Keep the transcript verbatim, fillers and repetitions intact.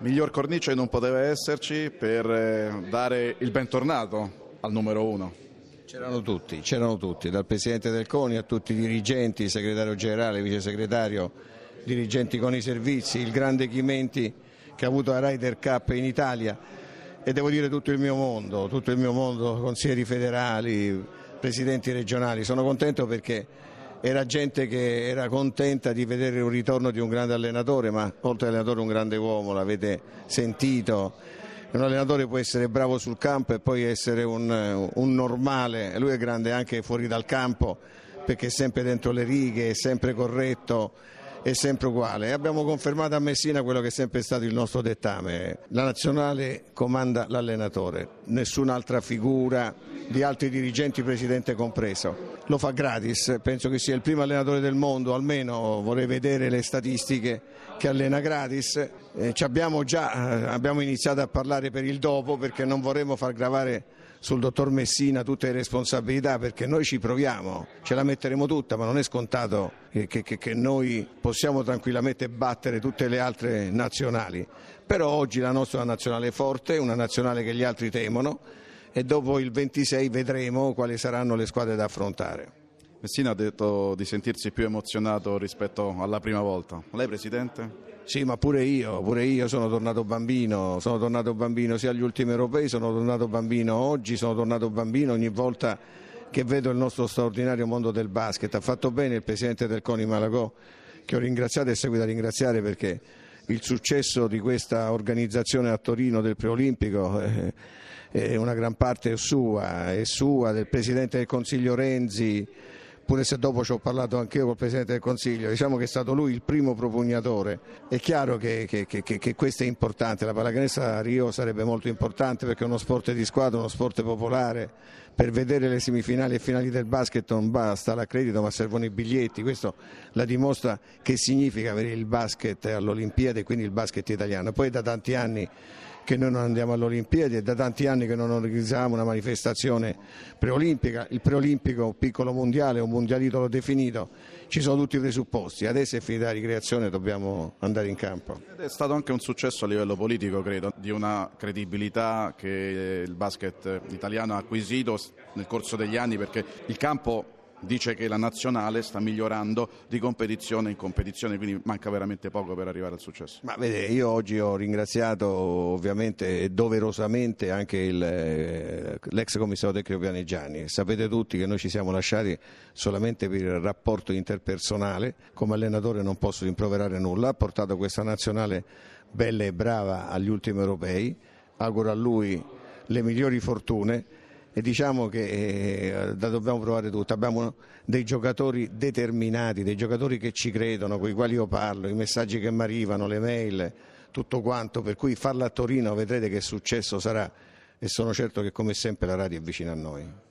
Miglior cornice non poteva esserci per dare il bentornato al numero uno. C'erano tutti, c'erano tutti, dal presidente del Coni a tutti i dirigenti, segretario generale, vice segretario, dirigenti Coni Servizi, il grande Chimenti che ha avuto la Ryder Cup in Italia e devo dire tutto il mio mondo, tutto il mio mondo, consiglieri federali, presidenti regionali. Sono contento perché era gente che era contenta di vedere un ritorno di un grande allenatore, ma oltre allenatore un grande uomo, l'avete sentito. Un allenatore può essere bravo sul campo e poi essere un, un normale, lui è grande anche fuori dal campo perché è sempre dentro le righe, è sempre corretto, è sempre uguale. E abbiamo confermato a Messina quello che è sempre stato il nostro dettame. La nazionale comanda l'allenatore, nessun'altra figura di altri dirigenti, presidente compreso. Lo fa gratis, penso che sia il primo allenatore del mondo, almeno vorrei vedere le statistiche, che allena gratis. Eh, ci abbiamo già abbiamo iniziato a parlare per il dopo perché non vorremmo far gravare sul dottor Messina tutte le responsabilità, perché noi ci proviamo, ce la metteremo tutta, ma non è scontato che, che, che noi possiamo tranquillamente battere tutte le altre nazionali. Però oggi la nostra è una nazionale forte, una nazionale che gli altri temono. E dopo il ventisei vedremo quali saranno le squadre da affrontare. Messina ha detto di sentirsi più emozionato rispetto alla prima volta. Lei, Presidente? Sì, ma pure io, pure io sono tornato bambino, sono tornato bambino sia agli ultimi europei, sono tornato bambino oggi, sono tornato bambino ogni volta che vedo il nostro straordinario mondo del basket. Ha fatto bene il Presidente del Coni Malagò, che ho ringraziato e seguito a ringraziare perché il successo di questa organizzazione a Torino del preolimpico eh, eh, una gran parte è sua, è sua, del Presidente del Consiglio Renzi, pure se dopo ci ho parlato anche io col Presidente del Consiglio, diciamo che è stato lui il primo propugnatore. È chiaro che, che, che, che questo è importante, la pallacanestro a Rio sarebbe molto importante perché è uno sport di squadra, uno sport popolare, per vedere le semifinali e finali del basket non basta l'accredito ma servono i biglietti, questo la dimostra che significa avere il basket all'Olimpiade e quindi il basket italiano. Poi da tanti anni che noi non andiamo all'Olimpiadi e da tanti anni che non organizziamo una manifestazione preolimpica, il preolimpico, piccolo mondiale, un mondialito l'ho definito, ci sono tutti i presupposti, adesso è finita la ricreazione, dobbiamo andare in campo. Ed è stato anche un successo a livello politico, credo, di una credibilità che il basket italiano ha acquisito nel corso degli anni, perché il campo dice che la nazionale sta migliorando di competizione in competizione, quindi manca veramente poco per arrivare al successo. Ma vede, io oggi ho ringraziato ovviamente e doverosamente anche il, eh, l'ex commissario tecnico Pianeggiani. Sapete tutti che noi ci siamo lasciati solamente per il rapporto interpersonale, come allenatore non posso rimproverare nulla, ha portato questa nazionale bella e brava agli ultimi europei, auguro a lui le migliori fortune. E diciamo che eh, dobbiamo provare tutto, abbiamo dei giocatori determinati, dei giocatori che ci credono, con i quali io parlo, i messaggi che mi arrivano, le mail, tutto quanto, per cui farla a Torino vedrete che successo sarà e sono certo che come sempre la radio è vicina a noi.